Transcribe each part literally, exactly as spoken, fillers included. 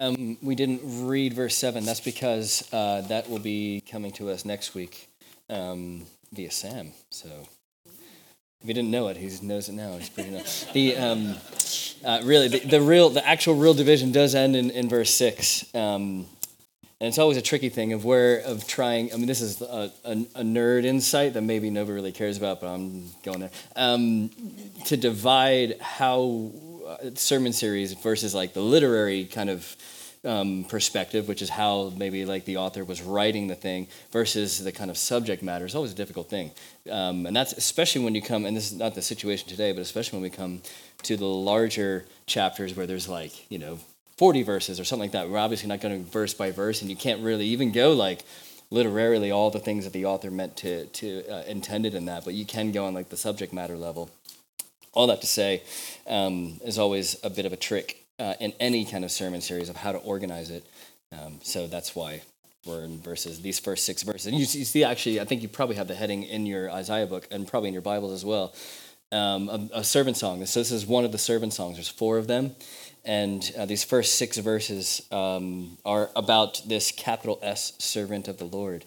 Um, we didn't read verse seven. That's because uh, that will be coming to us next week um, via Sam. So if you didn't know it, he knows it now. He's pretty nice. The um, uh, really the, the real the actual real division does end in, in verse six, um, and it's always a tricky thing of where of trying. I mean, this is a, a, a nerd insight that maybe nobody really cares about, but I'm going there um, to divide how. Sermon series versus like the literary kind of um, perspective, which is how maybe like the author was writing the thing versus the kind of subject matter. It's always a difficult thing. Um, and that's especially when you come, and this is not the situation today, but especially when we come to the larger chapters where there's like, you know, forty verses or something like that. We're obviously not going to verse by verse, and you can't really even go like literarily all the things that the author meant to, to uh, intended in that, but you can go on like the subject matter level. All that to say um, is always a bit of a trick uh, in any kind of sermon series of how to organize it. Um, so that's why we're in verses, these first six verses. And you see, actually, I think you probably have the heading in your Isaiah book and probably in your Bibles as well, um, a, a servant song. So this is one of the servant songs. There's four of them. And uh, these first six verses um, are about this capital S servant of the Lord.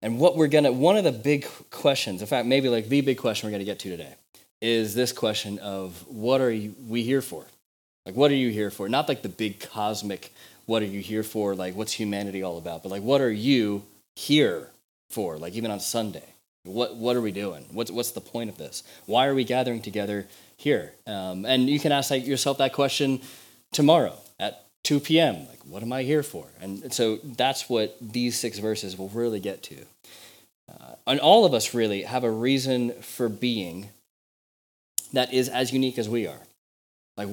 And what we're going to, one of the big questions, in fact, maybe like the big question we're going to get to today, is this question of what are you, we here for? Like, what are you here for? Not like the big cosmic, what are you here for? Like, what's humanity all about? But like, what are you here for? Like, even on Sunday, what what are we doing? What's what's the point of this? Why are we gathering together here? Um, and you can ask like, yourself that question tomorrow at two p.m. Like, what am I here for? And so that's what these six verses will really get to. Uh, and all of us really have a reason for being that is as unique as we are. Like,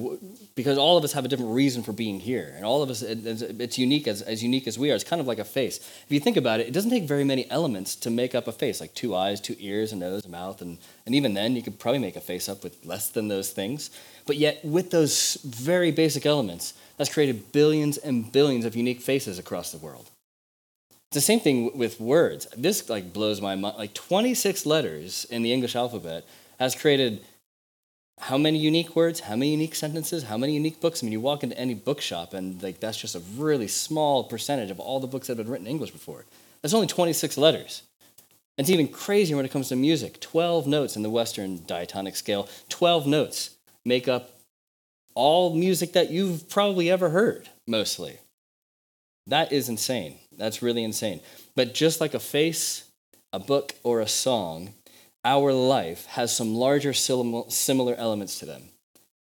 because all of us have a different reason for being here, and all of us, it's unique as, as unique as we are. It's kind of like a face. If you think about it, it doesn't take very many elements to make up a face, like two eyes, two ears, a nose, a mouth, and, and even then, you could probably make a face up with less than those things. But yet, with those very basic elements, that's created billions and billions of unique faces across the world. It's the same thing with words. This, like, blows my mind. Like, twenty-six letters in the English alphabet has created how many unique words, how many unique sentences, how many unique books? I mean, you walk into any bookshop and like that's just a really small percentage of all the books that have been written in English before. That's only twenty-six letters. And it's even crazier when it comes to music. twelve notes in the Western diatonic scale, twelve notes make up all music that you've probably ever heard, mostly. That is insane. That's really insane. But just like a face, a book, or a song, our life has some larger similar elements to them.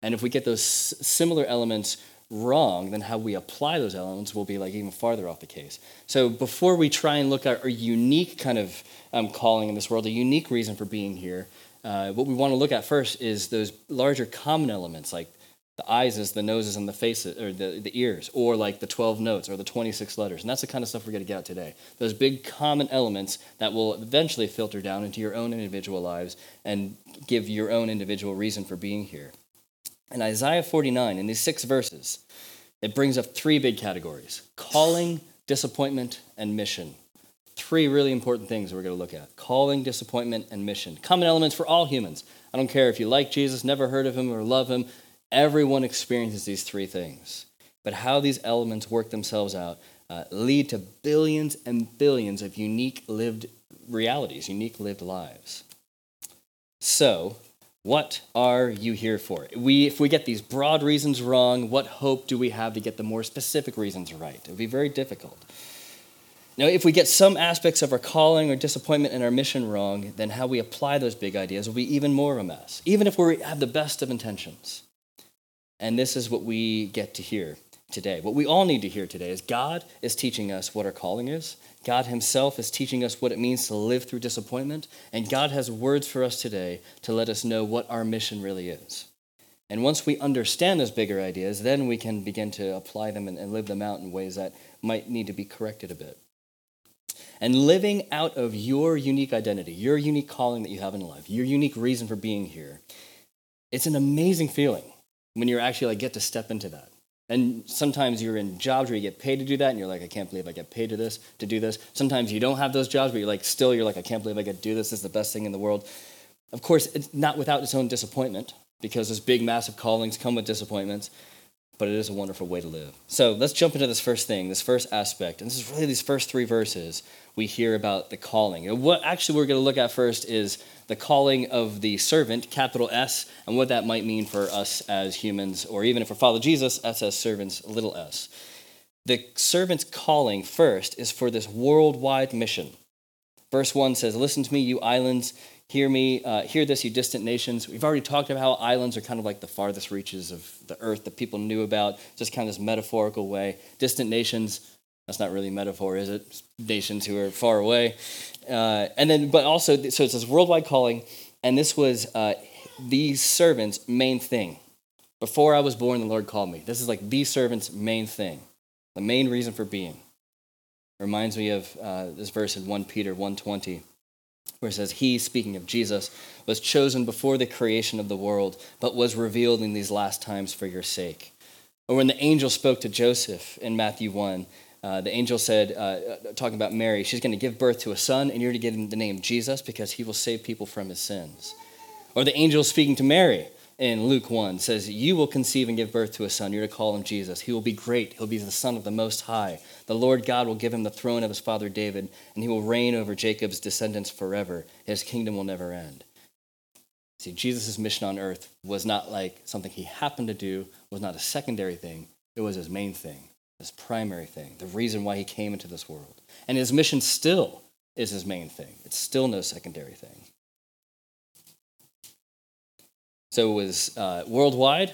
And if we get those similar elements wrong, then how we apply those elements will be like even farther off the case. So before we try and look at our unique kind of um, calling in this world, a unique reason for being here, uh, what we want to look at first is those larger common elements, like the eyes, the noses, and the faces, or the, the ears, or like the twelve notes, or the twenty-six letters. And that's the kind of stuff we're going to get out today. Those big common elements that will eventually filter down into your own individual lives and give your own individual reason for being here. In Isaiah forty-nine, in these six verses, it brings up three big categories: calling, disappointment, and mission. Three really important things that we're going to look at: calling, disappointment, and mission. Common elements for all humans. I don't care if you like Jesus, never heard of him, or love him. Everyone experiences these three things, but how these elements work themselves out uh, lead to billions and billions of unique lived realities, unique lived lives. So, what are you here for? We, if we get these broad reasons wrong, what hope do we have to get the more specific reasons right? It would be very difficult. Now, if we get some aspects of our calling or disappointment and our mission wrong, then how we apply those big ideas will be even more of a mess, even if we have the best of intentions. And this is what we get to hear today. What we all need to hear today is God is teaching us what our calling is. God himself is teaching us what it means to live through disappointment. And God has words for us today to let us know what our mission really is. And once we understand those bigger ideas, then we can begin to apply them and, and live them out in ways that might need to be corrected a bit. And living out of your unique identity, your unique calling that you have in life, your unique reason for being here, it's an amazing feeling when you actually like get to step into that. And sometimes you're in jobs where you get paid to do that, and you're like, I can't believe I get paid to this, to do this. Sometimes you don't have those jobs, but you're like, still, you're like, I can't believe I get to do this. This is the best thing in the world. Of course, it's not without its own disappointment, because those big, massive callings come with disappointments. but it is a wonderful way to live. So let's jump into this first thing, this first aspect. And this is really these first three verses we hear about the calling. And what actually we're going to look at first is the calling of the servant, capital S, and what that might mean for us as humans, or even if we follow Jesus, us as servants, little s. The servant's calling first is for this worldwide mission. Verse one says, listen to me, you islands, hear me, uh, hear this, you distant nations. We've already talked about how islands are kind of like the farthest reaches of the earth that people knew about, just kind of this metaphorical way. Distant nations, that's not really a metaphor, is it? It's nations who are far away. Uh, and then, but also, so it's this worldwide calling, and this was uh, the servant's main thing. Before I was born, the Lord called me. This is like the servant's main thing, the main reason for being. Reminds me of uh, this verse in First Peter one twenty, where it says, he, speaking of Jesus, was chosen before the creation of the world, but was revealed in these last times for your sake. Or when the angel spoke to Joseph in Matthew one, uh, the angel said, uh, talking about Mary, she's going to give birth to a son, and you're to give him the name Jesus because he will save people from his sins. Or the angel speaking to Mary in Luke one says, you will conceive and give birth to a son. You're to call him Jesus. He will be great. He'll be the Son of the Most High. The Lord God will give him the throne of his father David, and he will reign over Jacob's descendants forever. His kingdom will never end. See, Jesus' mission on earth was not like something he happened to do, was not a secondary thing. It was his main thing, his primary thing, the reason why he came into this world. And his mission still is his main thing. It's still no secondary thing. So it was uh, worldwide,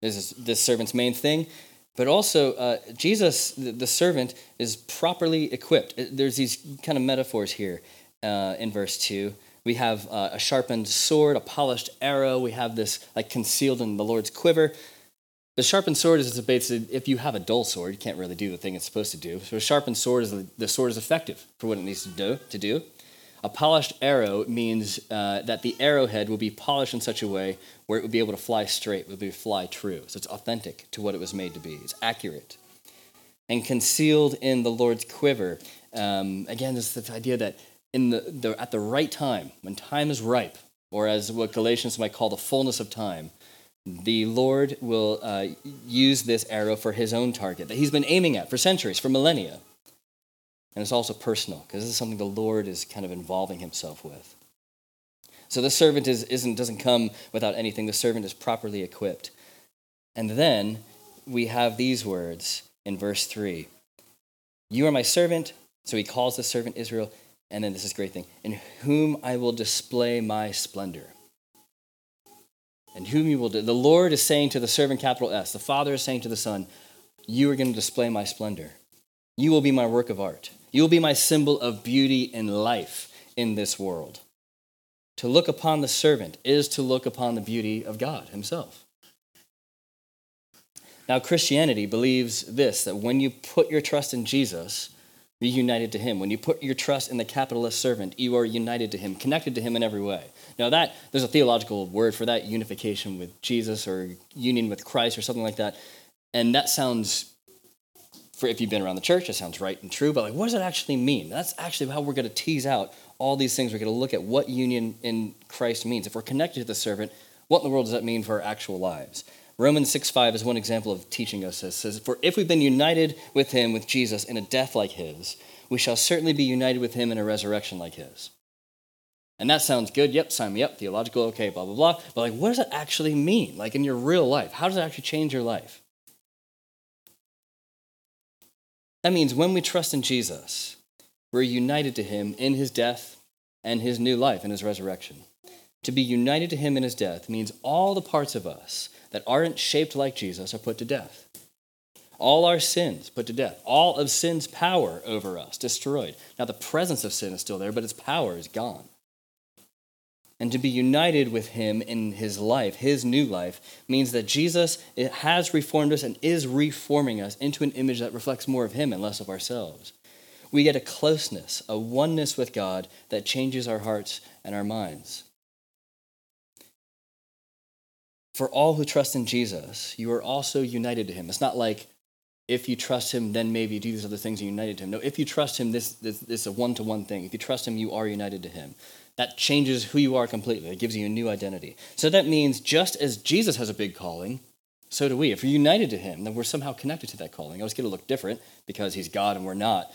this is this servant's main thing, but also uh, Jesus, the, the servant, is properly equipped. There's these kind of metaphors here uh, in verse two. We have uh, a sharpened sword, a polished arrow. We have this like concealed in the Lord's quiver. The sharpened sword is basically, if you have a dull sword, you can't really do the thing it's supposed to do. So a sharpened sword is the, the sword is effective for what it needs to do. To do. A polished arrow means uh, that the arrowhead will be polished in such a way where it would be able to fly straight, would be fly true. So it's authentic to what it was made to be. It's accurate. And concealed in the Lord's quiver. Um, again, there's this idea that in the, the at the right time, when time is ripe, or as what Galatians might call the fullness of time, the Lord will uh, use this arrow for his own target that he's been aiming at for centuries, for millennia. And it's also personal, because this is something the Lord is kind of involving himself with. So the servant is, isn't, doesn't come without anything. The servant is properly equipped. And then we have these words in verse three. You are my servant. So he calls the servant Israel. And then this is a great thing. In whom I will display my splendor. And whom you will do. The Lord is saying to the servant, capital S. The Father is saying to the Son, you are going to display my splendor. You will be my work of art. You will be my symbol of beauty and life in this world. To look upon the servant is to look upon the beauty of God himself. Now, Christianity believes this, that when you put your trust in Jesus, you're united to him. When you put your trust in the capital S servant, you are united to him, connected to him in every way. Now, that there's a theological word for that, unification with Jesus or union with Christ or something like that. And that sounds, for if you've been around the church, it sounds right and true, but like, what does it actually mean? That's actually how we're going to tease out all these things. We're going to look at what union in Christ means. If we're connected to the servant, what in the world does that mean for our actual lives? Romans six five is one example of teaching us this. It says, for if we've been united with him, with Jesus, in a death like his, we shall certainly be united with him in a resurrection like his. And that sounds good. Yep, sign me up. Theological, okay, blah, blah, blah. But like, what does that actually mean? Like in your real life, how does it actually change your life? That means when we trust in Jesus, we're united to him in his death and his new life and his resurrection. To be united to him in his death means all the parts of us that aren't shaped like Jesus are put to death. All our sins put to death. All of sin's power over us destroyed. Now the presence of sin is still there, but its power is gone. And to be united with him in his life, his new life, means that Jesus has reformed us and is reforming us into an image that reflects more of him and less of ourselves. We get a closeness, a oneness with God that changes our hearts and our minds. For all who trust in Jesus, you are also united to him. It's not like if you trust him, then maybe you do these other things and united to him. No, if you trust him, this, this, this is a one-to-one thing. If you trust him, you are united to him. That changes who you are completely. It gives you a new identity. So that means just as Jesus has a big calling, so do we. If we're united to him, then we're somehow connected to that calling. I was going to look different because he's God and we're not.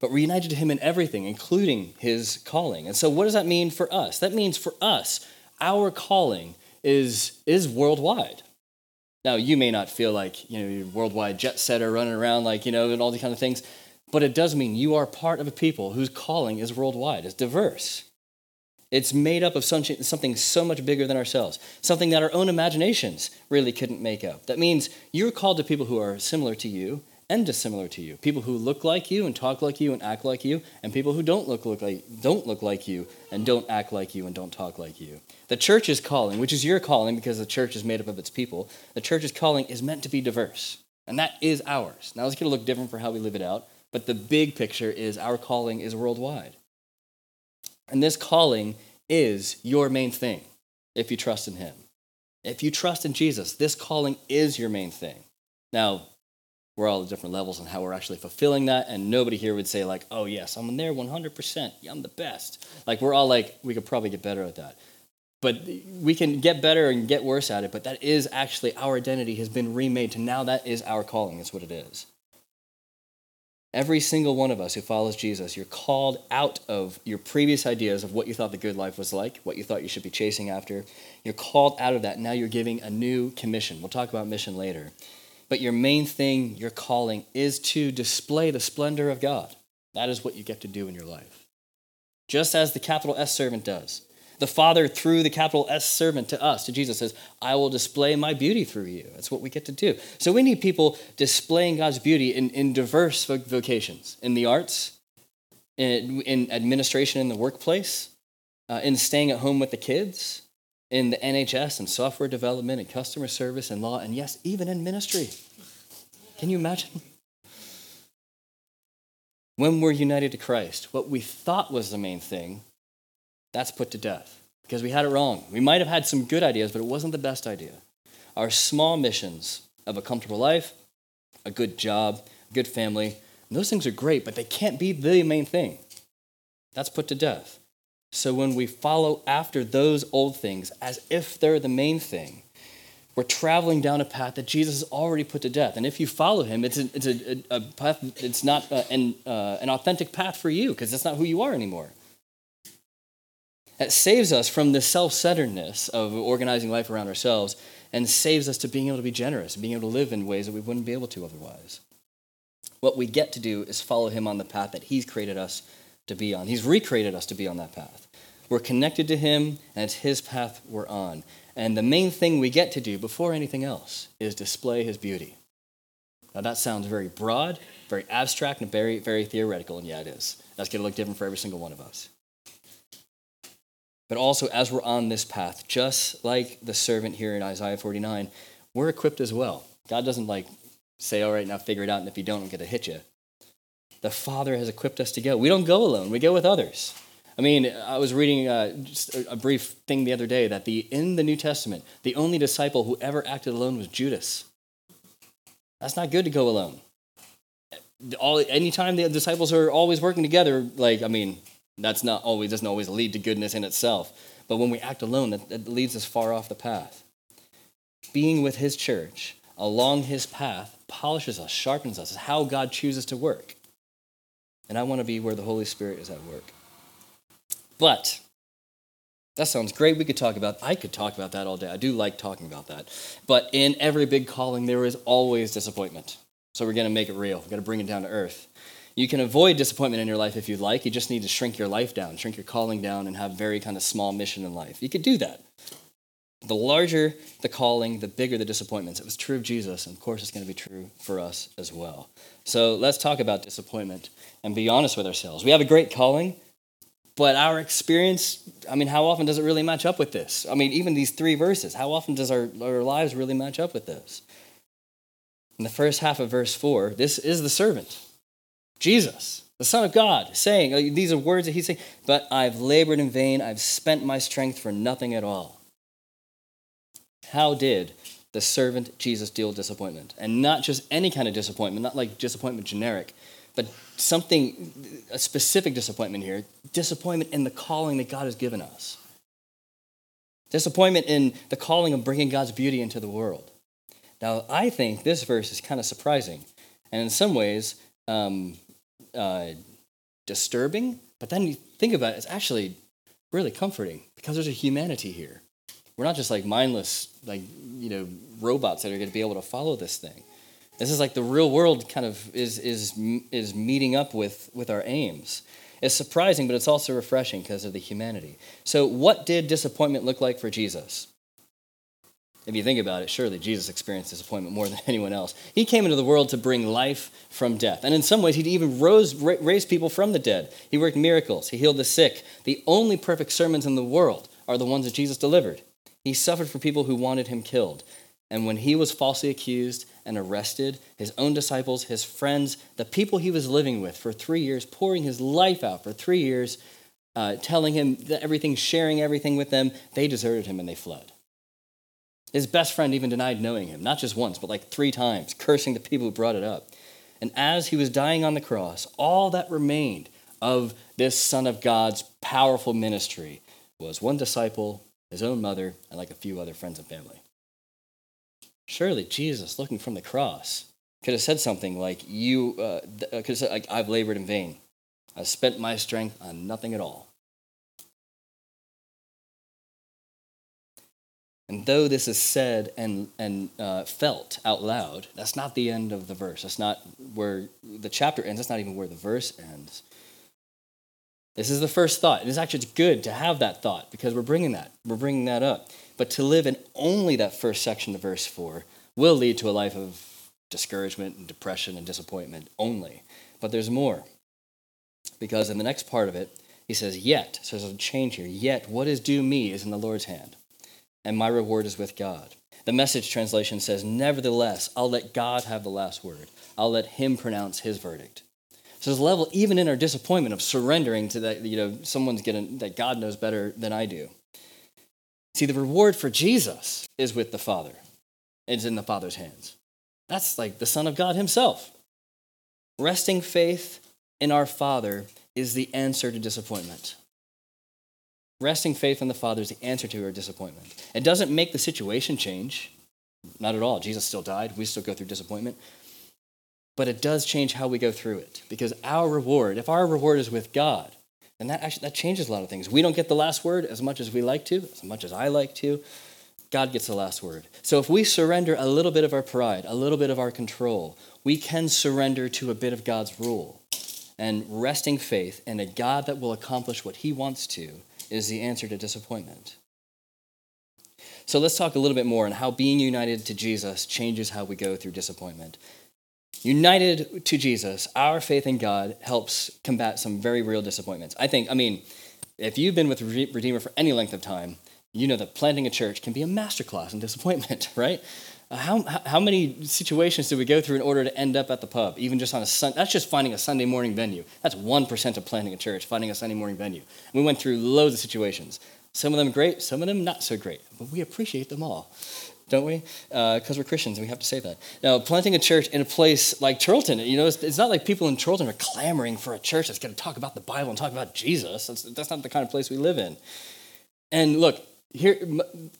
But we're united to him in everything, including his calling. And so what does that mean for us? That means for us, our calling is, is worldwide. Now, you may not feel like, you know, you're a worldwide jet setter running around like, you know, and all these kind of things, but it does mean you are part of a people whose calling is worldwide. It's diverse. It's made up of something so much bigger than ourselves, something that our own imaginations really couldn't make up. That means you're called to people who are similar to you and dissimilar to you, people who look like you and talk like you and act like you, and people who don't look, look like don't look like you and don't act like you and don't talk like you. The church's calling, which is your calling because the church is made up of its people, the church's calling is meant to be diverse, and that is ours. Now, it's going to look different for how we live it out, but the big picture is our calling is worldwide. And this calling is your main thing if you trust in him. If you trust in Jesus, this calling is your main thing. Now, we're all at different levels on how we're actually fulfilling that, and nobody here would say like, oh yes, I'm in there one hundred percent, yeah, I'm the best. Like we're all like, we could probably get better at that. But we can get better and get worse at it, but that is actually our identity has been remade to now that is our calling, that's what it is. Every single one of us who follows Jesus, you're called out of your previous ideas of what you thought the good life was like, what you thought you should be chasing after. You're called out of that. Now you're giving a new commission. We'll talk about mission later. But your main thing, your calling, is to display the splendor of God. That is what you get to do in your life. Just as the capital S servant does. The Father, through the capital S servant to us, to Jesus, says, I will display my beauty through you. That's what we get to do. So we need people displaying God's beauty in, in diverse vocations, in the arts, in, in administration in the workplace, uh, in staying at home with the kids, in the N H S and software development and customer service and law, and yes, even in ministry. Can you imagine? When we're united to Christ, what we thought was the main thing, that's put to death because we had it wrong. We might have had some good ideas, but it wasn't the best idea. Our small missions of a comfortable life, a good job, a good family, those things are great, but they can't be the main thing. That's put to death. So when we follow after those old things as if they're the main thing, we're traveling down a path that Jesus has already put to death. And if you follow him, it's a, it's a, a path. It's not a, an, uh, an authentic path for you because that's not who you are anymore. That saves us from the self-centeredness of organizing life around ourselves and saves us to being able to be generous, being able to live in ways that we wouldn't be able to otherwise. What we get to do is follow him on the path that he's created us to be on. He's recreated us to be on that path. We're connected to him, and it's his path we're on. And the main thing we get to do before anything else is display his beauty. Now, that sounds very broad, very abstract, and very, very theoretical, and yeah, it is. That's going to look different for every single one of us. But also, as we're on this path, just like the servant here in Isaiah forty-nine, we're equipped as well. God doesn't like say, all right, now figure it out, and if you don't, I'm going to hit you. The Father has equipped us to go. We don't go alone. We go with others. I mean, I was reading uh, just a brief thing the other day that the in the New Testament, the only disciple who ever acted alone was Judas. That's not good to go alone. All anytime the disciples are always working together, like, I mean... That's not always doesn't always lead to goodness in itself. But when we act alone, that, that leads us far off the path. Being with his church along his path polishes us, sharpens us. It's how God chooses to work. And I want to be where the Holy Spirit is at work. But that sounds great. We could talk about, I could talk about that all day. I do like talking about that. But in every big calling, there is always disappointment. So we're going to make it real. We're going to bring it down to earth. You can avoid disappointment in your life if you like. You just need to shrink your life down, shrink your calling down, and have very kind of small mission in life. You could do that. The larger the calling, the bigger the disappointments. It was true of Jesus, and of course it's going to be true for us as well. So let's talk about disappointment and be honest with ourselves. We have a great calling, but our experience, I mean, how often does it really match up with this? I mean, even these three verses, how often does our, our lives really match up with this? In the first half of verse four, this is the servant. Jesus, the Son of God, saying, these are words that he's saying, but I've labored in vain, I've spent my strength for nothing at all. How did the servant Jesus deal with disappointment? And not just any kind of disappointment, not like disappointment generic, but something, a specific disappointment here, disappointment in the calling that God has given us. Disappointment in the calling of bringing God's beauty into the world. Now, I think this verse is kind of surprising and in some ways um, uh, disturbing, but then you think about it, it's actually really comforting because there's a humanity here. We're not just like mindless, like, you know, robots that are going to be able to follow this thing. This is like the real world kind of is is is meeting up with, with our aims. It's surprising, but it's also refreshing because of the humanity. So what did disappointment look like for Jesus? If you think about it, surely Jesus experienced disappointment more than anyone else. He came into the world to bring life from death. And in some ways, he even rose, raised people from the dead. He worked miracles. He healed the sick. The only perfect sermons in the world are the ones that Jesus delivered. He suffered for people who wanted him killed. And when he was falsely accused and arrested, his own disciples, his friends, the people he was living with for three years, pouring his life out for three years, uh, telling him that everything, sharing everything with them, they deserted him and they fled. His best friend even denied knowing him, not just once, but like three times, cursing the people who brought it up. And as he was dying on the cross, all that remained of this Son of God's powerful ministry was one disciple, his own mother, and like a few other friends and family. Surely Jesus, looking from the cross, could have said something like, "You uh, could have said, like, I've labored in vain. I've spent my strength on nothing at all." And though this is said and and uh, felt out loud, that's not the end of the verse. That's not where the chapter ends. That's not even where the verse ends. This is the first thought. And it's actually it's good to have that thought because we're bringing that. We're bringing that up. But to live in only that first section of verse four will lead to a life of discouragement and depression and disappointment only. But there's more. Because in the next part of it, he says, yet, so there's a change here, yet what is due me is in the Lord's hand, and my reward is with God. The Message translation says, nevertheless, I'll let God have the last word. I'll let him pronounce his verdict. So there's a level, even in our disappointment, of surrendering to that, you know, someone's getting, that God knows better than I do. See, the reward for Jesus is with the Father. It's in the Father's hands. That's like the Son of God himself. Resting faith in our Father is the answer to disappointment. Resting faith in the Father is the answer to our disappointment. It doesn't make the situation change. Not at all. Jesus still died. We still go through disappointment. But it does change how we go through it. Because our reward, if our reward is with God, and that actually that changes a lot of things. We don't get the last word as much as we like to, as much as I like to. God gets the last word. So if we surrender a little bit of our pride, a little bit of our control, we can surrender to a bit of God's rule. And resting faith in a God that will accomplish what he wants to is the answer to disappointment. So let's talk a little bit more on how being united to Jesus changes how we go through disappointment. United to Jesus, our faith in God helps combat some very real disappointments. I think, I mean, if you've been with Redeemer for any length of time, you know that planting a church can be a masterclass in disappointment, right? How how many situations do we go through in order to end up at the pub, even just on a Sunday? That's just finding a Sunday morning venue. That's one percent of planting a church, finding a Sunday morning venue. We went through loads of situations. Some of them great, some of them not so great, but we appreciate them all. Don't we? Because uh, we're Christians, and we have to say that. Now, planting a church in a place like Charlton, you know, it's, it's not like people in Charlton are clamoring for a church that's going to talk about the Bible and talk about Jesus. That's, that's not the kind of place we live in. And look, here,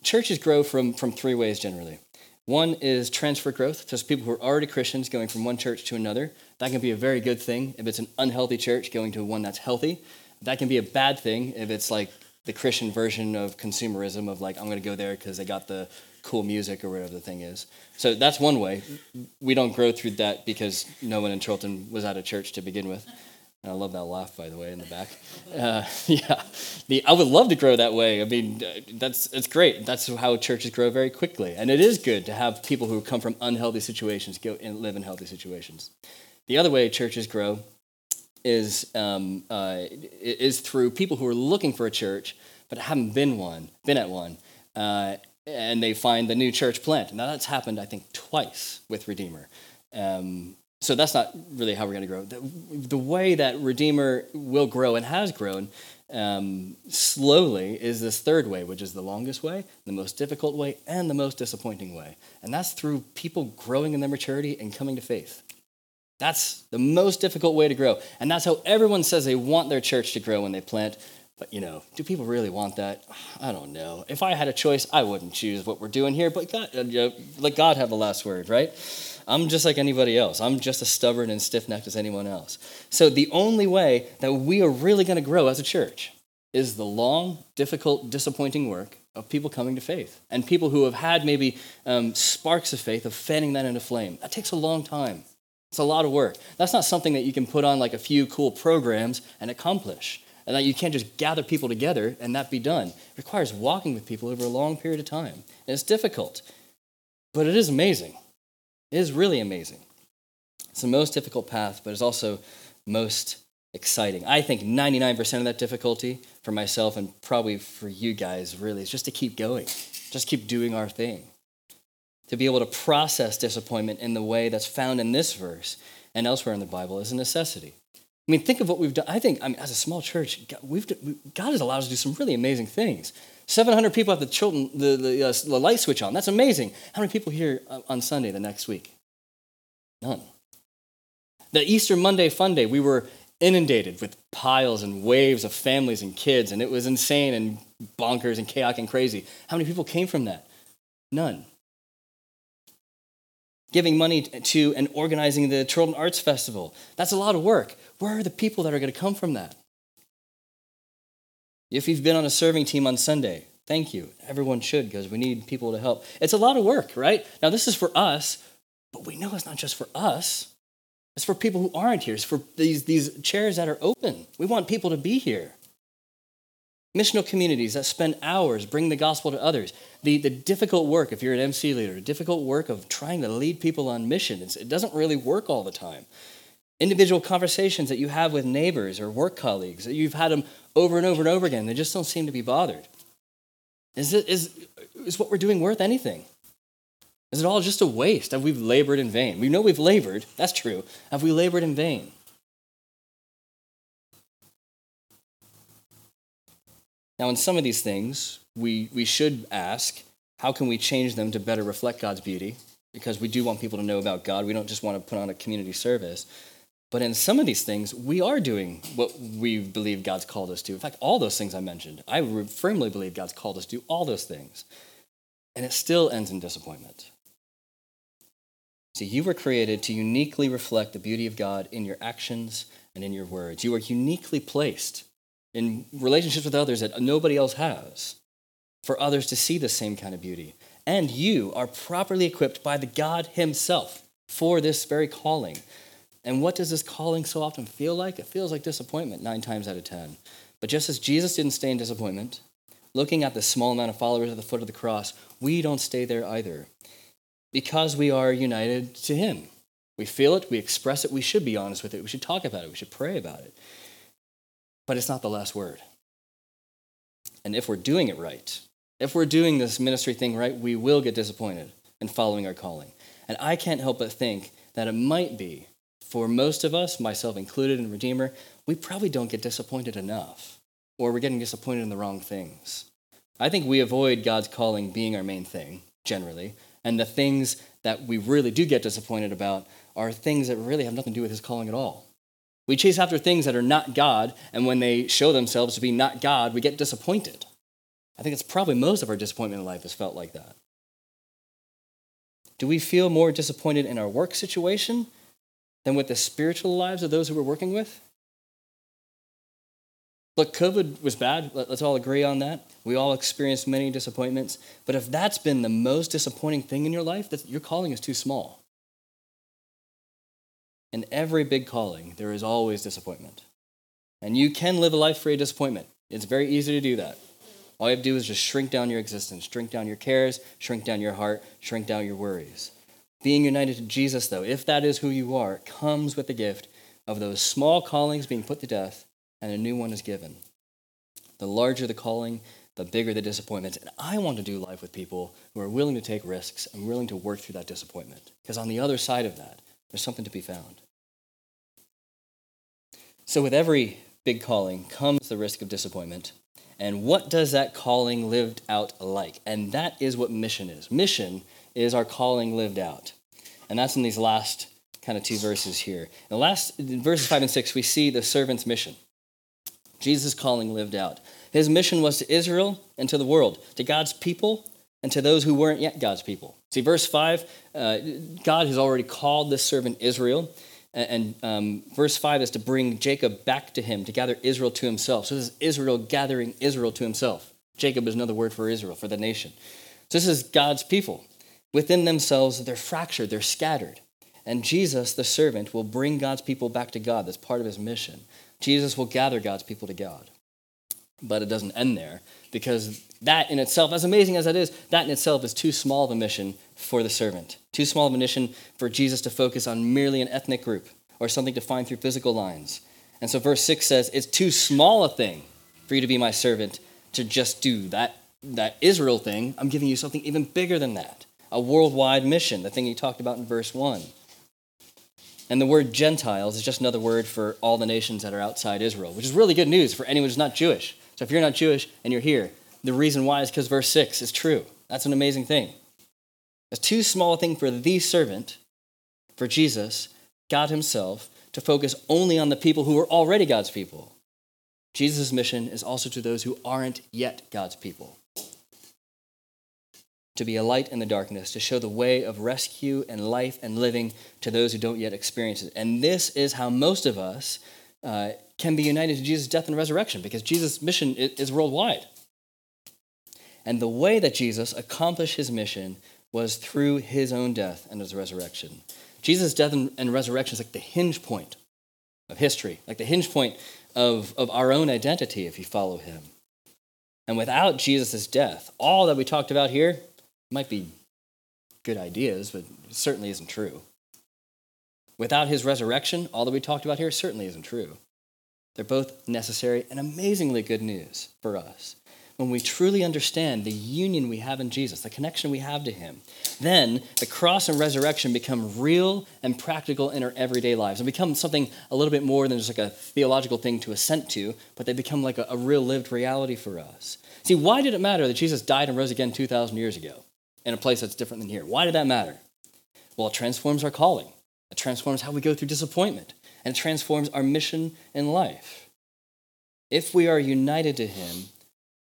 churches grow from, from three ways generally. One is transfer growth, so it's people who are already Christians going from one church to another. That can be a very good thing if it's an unhealthy church going to one that's healthy. That can be a bad thing if it's like the Christian version of consumerism of like, I'm going to go there because they got the cool music or whatever the thing is. So that's one way. We don't grow through that because no one in Charlton was out of church to begin with. And I love that laugh, by the way, in the back. Uh, yeah, the, I would love to grow that way. I mean, that's it's great. That's how churches grow very quickly. And it is good to have people who come from unhealthy situations go and live in healthy situations. The other way churches grow is um, uh, is through people who are looking for a church but haven't been one, been at one, uh, and they find the new church plant. Now that's happened, I think, twice with Redeemer. Um, so that's not really how we're going to grow. The, the way that Redeemer will grow and has grown um, slowly is this third way, which is the longest way, the most difficult way, and the most disappointing way. And that's through people growing in their maturity and coming to faith. That's the most difficult way to grow. And that's how everyone says they want their church to grow when they plant. But, you know, do people really want that? I don't know. If I had a choice, I wouldn't choose what we're doing here. But God, uh, let God have the last word, right? I'm just like anybody else. I'm just as stubborn and stiff-necked as anyone else. So the only way that we are really going to grow as a church is the long, difficult, disappointing work of people coming to faith and people who have had maybe um, sparks of faith of fanning that into flame. That takes a long time. It's a lot of work. That's not something that you can put on like a few cool programs and accomplish. And that you can't just gather people together and that be done. It requires walking with people over a long period of time. And it's difficult. But it is amazing. It is really amazing. It's the most difficult path, but it's also most exciting. I think ninety-nine percent of that difficulty for myself and probably for you guys really is just to keep going. Just keep doing our thing. To be able to process disappointment in the way that's found in this verse and elsewhere in the Bible is a necessity. I mean, think of what we've done. I think, I mean, as a small church, God, we've God has allowed us to do some really amazing things. seven hundred people have the children, the, the, uh, the light switch on. That's amazing. How many people here on Sunday the next week? None. The Easter Monday fun day, we were inundated with piles and waves of families and kids, and it was insane and bonkers and chaotic and crazy. How many people came from that? None. Giving money to and organizing the Charlton Arts Festival. That's a lot of work. Where are the people that are going to come from that? If you've been on a serving team on Sunday, thank you. Everyone should, because we need people to help. It's a lot of work, right? Now, this is for us, but we know it's not just for us. It's for people who aren't here. It's for these, these chairs that are open. We want people to be here. Missional communities that spend hours bringing the gospel to others. The, the difficult work, if you're an M C leader, the difficult work of trying to lead people on mission. It's, it doesn't really work all the time. Individual conversations that you have with neighbors or work colleagues, that you've had them over and over and over again. They just don't seem to be bothered. Is, it, is, is what we're doing worth anything? Is it all just a waste? Have we labored in vain? We know we've labored. That's true. Have we labored in vain? Now, in some of these things, we, we should ask, how can we change them to better reflect God's beauty? Because we do want people to know about God. We don't just want to put on a community service. But in some of these things, we are doing what we believe God's called us to. In fact, all those things I mentioned, I firmly believe God's called us to do all those things. And it still ends in disappointment. So you were created to uniquely reflect the beauty of God in your actions and in your words. You are uniquely placed in relationships with others that nobody else has, for others to see the same kind of beauty. And you are properly equipped by the God himself for this very calling. And what does this calling so often feel like? It feels like disappointment nine times out of ten. But just as Jesus didn't stay in disappointment, looking at the small amount of followers at the foot of the cross, we don't stay there either, because we are united to him. We feel it, we express it, we should be honest with it, we should talk about it, we should pray about it. But it's not the last word. And if we're doing it right, if we're doing this ministry thing right, we will get disappointed in following our calling. And I can't help but think that it might be, for most of us, myself included and Redeemer, we probably don't get disappointed enough, or we're getting disappointed in the wrong things. I think we avoid God's calling being our main thing, generally, and the things that we really do get disappointed about are things that really have nothing to do with his calling at all. We chase after things that are not God, and when they show themselves to be not God, we get disappointed. I think it's probably most of our disappointment in life has felt like that. Do we feel more disappointed in our work situation than with the spiritual lives of those who we're working with? Look, COVID was bad. Let's all agree on that. We all experienced many disappointments. But if that's been the most disappointing thing in your life, that your calling is too small. In every big calling, there is always disappointment. And you can live a life free of disappointment. It's very easy to do that. All you have to do is just shrink down your existence, shrink down your cares, shrink down your heart, shrink down your worries. Being united to Jesus, though, if that is who you are, comes with the gift of those small callings being put to death and a new one is given. The larger the calling, the bigger the disappointment. And I want to do life with people who are willing to take risks and willing to work through that disappointment. Because on the other side of that, there's something to be found. So with every big calling comes the risk of disappointment. And what does that calling lived out like? And that is what mission is. Mission is our calling lived out. And that's in these last kind of two verses here. In the last in verses five and six, we see the servant's mission. Jesus' calling lived out. His mission was to Israel and to the world, to God's people and to those who weren't yet God's people. See, verse five, uh, God has already called this servant Israel. And um, verse five is to bring Jacob back to him, to gather Israel to himself. So this is Israel gathering Israel to himself. Jacob is another word for Israel, for the nation. So this is God's people. Within themselves, they're fractured, they're scattered. And Jesus, the servant, will bring God's people back to God. That's part of his mission. Jesus will gather God's people to God. But it doesn't end there, because that in itself, as amazing as that is, that in itself is too small of a mission for the servant. Too small of a mission for Jesus to focus on merely an ethnic group or something defined through physical lines. And so verse six says, it's too small a thing for you to be my servant to just do that, that Israel thing. I'm giving you something even bigger than that, a worldwide mission, the thing he talked about in verse one. And the word Gentiles is just another word for all the nations that are outside Israel, which is really good news for anyone who's not Jewish. So if you're not Jewish and you're here, the reason why is because verse six is true. That's an amazing thing. It's too small a thing for the servant, for Jesus, God himself, to focus only on the people who were already God's people. Jesus' mission is also to those who aren't yet God's people. To be a light in the darkness, to show the way of rescue and life and living to those who don't yet experience it. And this is how most of us uh, can be united to Jesus' death and resurrection, because Jesus' mission is worldwide. And the way that Jesus accomplished his mission was through his own death and his resurrection. Jesus' death and resurrection is like the hinge point of history, like the hinge point of, of our own identity if you follow him. And without Jesus' death, all that we talked about here might be good ideas, but it certainly isn't true. Without his resurrection, all that we talked about here certainly isn't true. They're both necessary and amazingly good news for us. When we truly understand the union we have in Jesus, the connection we have to him, then the cross and resurrection become real and practical in our everyday lives. They become something a little bit more than just like a theological thing to assent to, but they become like a, a real lived reality for us. See, why did it matter that Jesus died and rose again two thousand years ago in a place that's different than here? Why did that matter? Well, it transforms our calling. It transforms how we go through disappointment, and it transforms our mission in life. If we are united to him,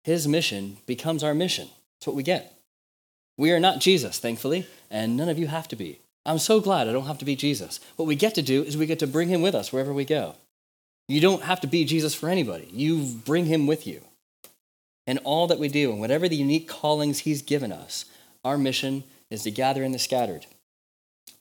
his mission becomes our mission. That's what we get. We are not Jesus, thankfully, and none of you have to be. I'm so glad I don't have to be Jesus. What we get to do is we get to bring him with us wherever we go. You don't have to be Jesus for anybody. You bring him with you. And all that we do, and whatever the unique callings he's given us, our mission is to gather in the scattered.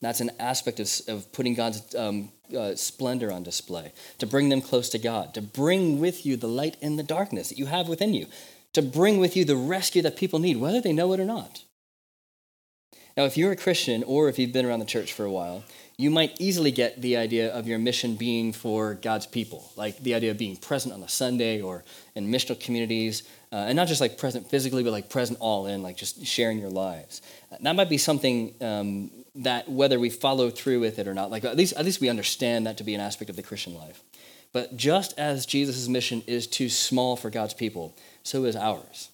That's an aspect of, of putting God's um, uh, splendor on display, to bring them close to God, to bring with you the light in the darkness that you have within you, to bring with you the rescue that people need, whether they know it or not. Now, if you're a Christian or if you've been around the church for a while, you might easily get the idea of your mission being for God's people, like the idea of being present on a Sunday or in missional communities, uh, and not just like present physically, but like present all in, like just sharing your lives. That might be something um, that whether we follow through with it or not, like at least at least we understand that to be an aspect of the Christian life. But just as Jesus' mission is too small for God's people, so is ours.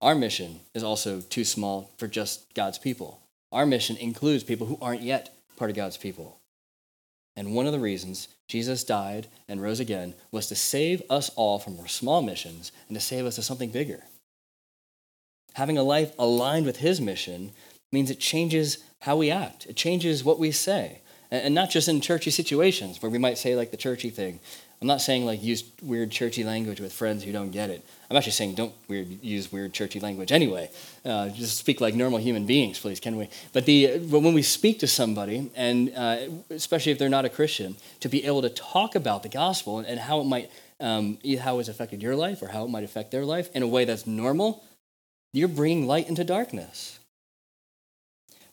Our mission is also too small for just God's people. Our mission includes people who aren't yet part of God's people. And one of the reasons Jesus died and rose again was to save us all from our small missions and to save us to something bigger. Having a life aligned with his mission means it changes how we act. It changes what we say. And not just in churchy situations where we might say like the churchy thing. I'm not saying like use weird churchy language with friends who don't get it. I'm actually saying don't weird, use weird churchy language anyway. Uh, just speak like normal human beings, please, can we? But the when we speak to somebody, and uh, especially if they're not a Christian, to be able to talk about the gospel and, and how it might, um, how it's affected your life or how it might affect their life in a way that's normal, you're bringing light into darkness.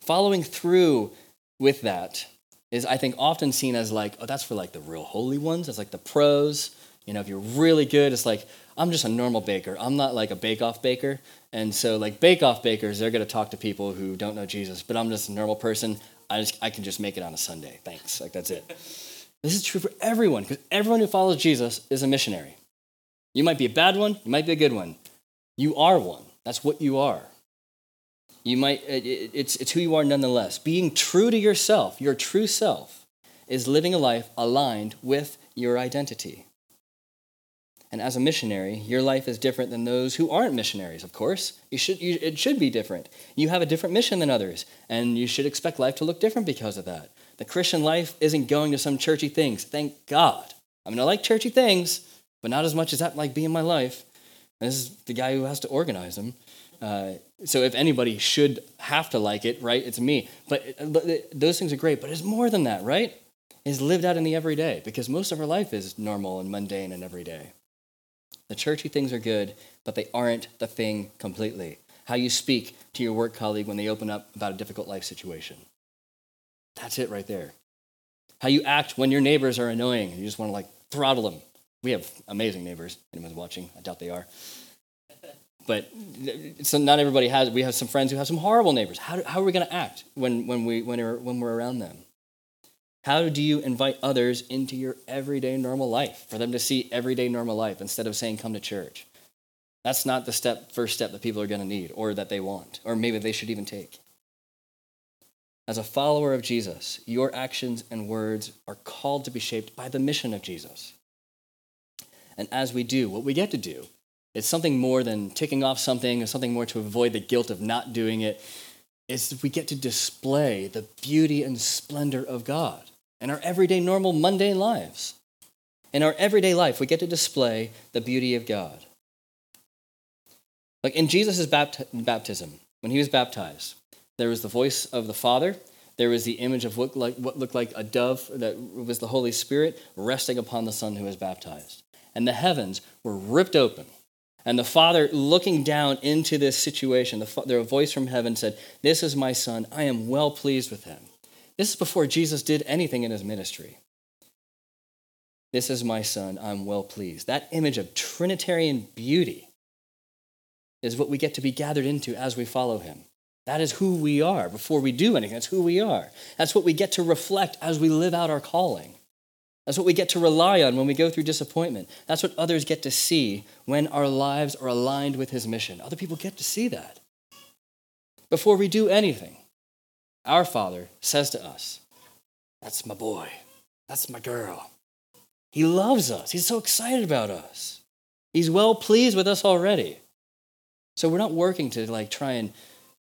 Following through with that is, I think, often seen as like, oh, that's for like the real holy ones. That's like the pros. You know, if you're really good, it's like, I'm just a normal baker. I'm not like a bake-off baker. And so like bake-off bakers, they're going to talk to people who don't know Jesus, but I'm just a normal person. I just I can just make it on a Sunday. Thanks. Like, that's it. This is true for everyone, because everyone who follows Jesus is a missionary. You might be a bad one. You might be a good one. You are one. That's what you are. You might, it's, it's who you are nonetheless. Being true to yourself, your true self, is living a life aligned with your identity. And as a missionary, your life is different than those who aren't missionaries, of course. You should, you, it should be different. You have a different mission than others, and you should expect life to look different because of that. The Christian life isn't going to some churchy things, thank God. I mean, I like churchy things, but not as much as that like being my life. And this is the guy who has to organize them. Uh, so if anybody should have to like it, right, it's me. But, but those things are great, but it's more than that, right? It's lived out in the everyday, because most of our life is normal and mundane and everyday. The churchy things are good, but they aren't the thing completely. How you speak to your work colleague when they open up about a difficult life situation. That's it right there. How you act when your neighbors are annoying and you just want to like throttle them. We have amazing neighbors. Anyone's watching? I doubt they are. But so not everybody has. We have some friends who have some horrible neighbors. How, do, how are we going to act when, when, we, when, we're, when we're around them? How do you invite others into your everyday normal life for them to see everyday normal life instead of saying, come to church? That's not the step, first step that people are going to need or that they want, or maybe they should even take. As a follower of Jesus, your actions and words are called to be shaped by the mission of Jesus. And as we do, what we get to do, it's something more than ticking off something or something more to avoid the guilt of not doing it. It's we get to display the beauty and splendor of God. In our everyday, normal, mundane lives. In our everyday life, we get to display the beauty of God. Like in Jesus' baptism, when he was baptized, there was the voice of the Father. There was the image of what looked like a dove that was the Holy Spirit resting upon the Son who was baptized. And the heavens were ripped open. And the Father, looking down into this situation, the voice from heaven said, "This is my Son. I am well pleased with him." This is before Jesus did anything in his ministry. "This is my Son, I'm well pleased." That image of Trinitarian beauty is what we get to be gathered into as we follow him. That is who we are before we do anything. That's who we are. That's what we get to reflect as we live out our calling. That's what we get to rely on when we go through disappointment. That's what others get to see when our lives are aligned with his mission. Other people get to see that. Before we do anything, our Father says to us, "That's my boy. That's my girl." He loves us. He's so excited about us. He's well pleased with us already. So we're not working to like try and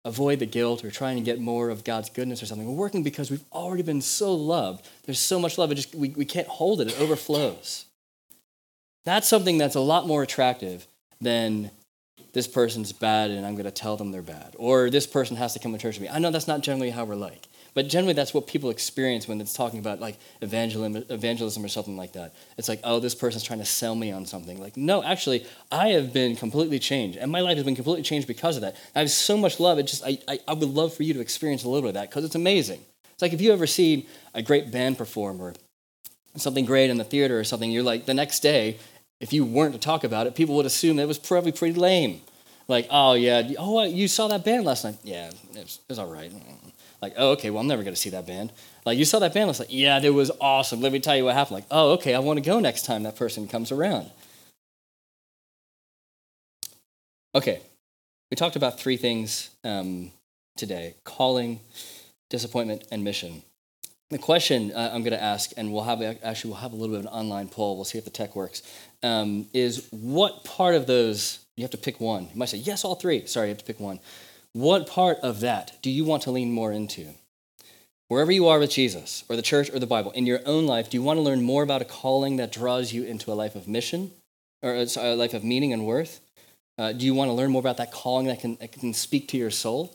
avoid the guilt or trying to get more of God's goodness or something. We're working because we've already been so loved. There's so much love. It just we, we can't hold it. It overflows. That's something that's a lot more attractive than this person's bad and I'm going to tell them they're bad. Or this person has to come to church with me. I know that's not generally how we're like. But generally that's what people experience when it's talking about like evangelism or something like that. It's like, oh, this person's trying to sell me on something. Like, no, actually, I have been completely changed. And my life has been completely changed because of that. I have so much love. It just I, I, I would love for you to experience a little bit of that because it's amazing. It's like if you ever seen a great band perform or something great in the theater or something, you're like the next day, if you weren't to talk about it, people would assume that it was probably pretty lame. Like, oh, yeah, oh, you saw that band last night. Yeah, it was, it was all right. Like, oh, okay, well, I'm never going to see that band. Like, you saw that band last night. Yeah, that was awesome. Let me tell you what happened. Like, oh, okay, I want to go next time that person comes around. Okay, we talked about three things um, today, calling, disappointment, and mission. The question uh, I'm going to ask, and we'll have actually we'll have a little bit of an online poll. We'll see if the tech works. Um, is what part of those? You have to pick one. You might say yes, all three. Sorry, you have to pick one. What part of that do you want to lean more into? Wherever you are with Jesus, or the church, or the Bible, in your own life, do you want to learn more about a calling that draws you into a life of mission, or sorry, a life of meaning and worth? Uh, do you want to learn more about that calling that can that can speak to your soul?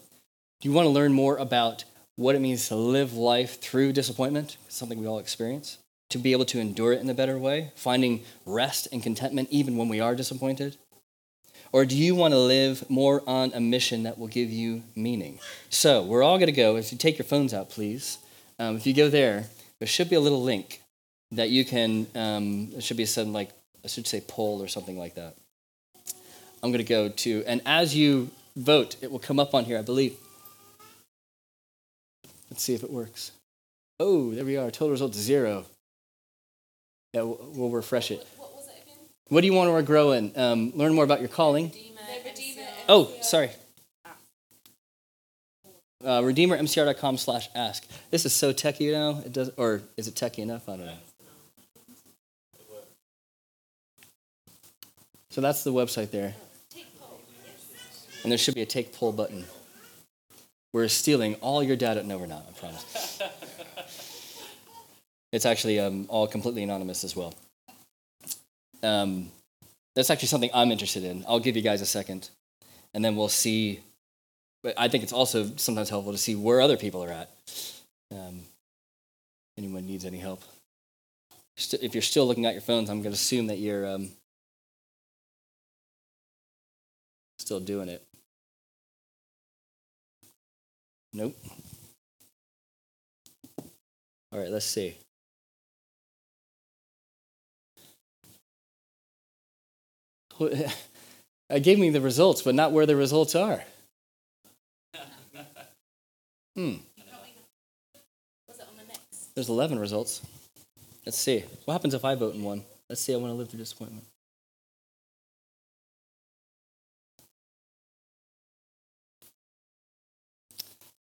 Do you want to learn more about what it means to live life through disappointment, something we all experience, to be able to endure it in a better way, finding rest and contentment even when we are disappointed? Or do you want to live more on a mission that will give you meaning? So we're all going to go, if you take your phones out, please. Um, if you go there, there should be a little link that you can, um, it should be some like, I should say poll or something like that. I'm going to go to, and as you vote, it will come up on here, I believe. Let's see if it works. Oh, there we are. Total result zero. Yeah, we'll, we'll refresh it. What was it again? What do you want to grow in? Um, learn more about your calling. Redeemer, oh, sorry. Uh, Redeemer M C R dot com slash ask. This is so techie now. It does, or is it techie enough? I don't know. So that's the website there. And there should be a take poll button. We're stealing all your data. No, we're not, I promise. It's actually um, all completely anonymous as well. Um, that's actually something I'm interested in. I'll give you guys a second, and then we'll see. But I think it's also sometimes helpful to see where other people are at. Um, anyone needs any help? If you're still looking at your phones, I'm going to assume that you're um, still doing it. Nope. All right, let's see. I gave me the results, but not where the results are. Hmm. Was it on the next? There's eleven results. Let's see. What happens if I vote in one? Let's see. I want to live through disappointment.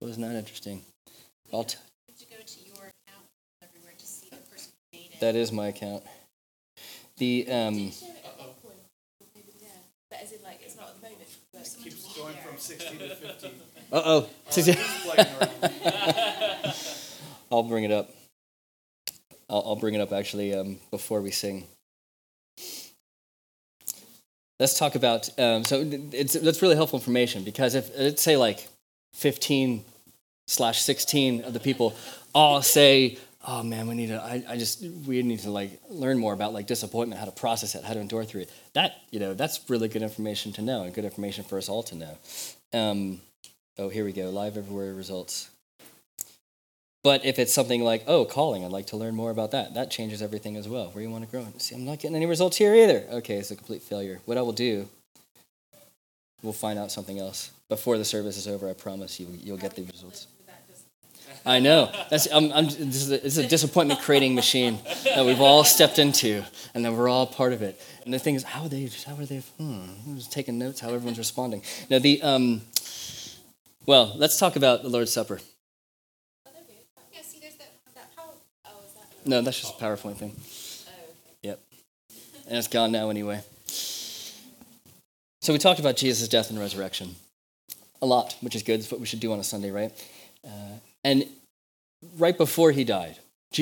Wasn't that interesting? I'll t- Did you go to your account everywhere to see the person who made it? That is my account. The um. Did you share it at one point? Yeah, but as in like it's not at the moment. Like it keeps going from sixty to fifty. Uh oh. I'll bring it up. I'll, I'll bring it up actually um, before we sing. Let's talk about. Um, so it's that's really helpful information because if let's say like fifteen slash sixteen of the people all say, "Oh man, we need to. I, I just we need to like learn more about like disappointment, how to process it, how to endure through it." That you know that's really good information to know and good information for us all to know. Um, Oh, here we go, live everywhere results. But if it's something like, oh, calling, I'd like to learn more about that. That changes everything as well. Where you want to grow. See, I'm not getting any results here either. Okay, it's a complete failure. What I will do, we'll find out something else. Before the service is over, I promise you, you'll get the results. I know. That's I'm, I'm, this is a, it's a disappointment-creating machine that we've all stepped into, and that we're all part of it. And the thing is, how are they, how are they, hmm, I'm just taking notes, how everyone's responding. Now, the... um. Well, let's talk about the Lord's Supper. Oh, okay. Yeah, see, there's that, that power... Oh, is that... No, that's just a PowerPoint thing. Oh, okay. Yep. And it's gone now anyway. So we talked about Jesus' death and resurrection. A lot, which is good. It's what we should do on a Sunday, right? Uh, and right before he died,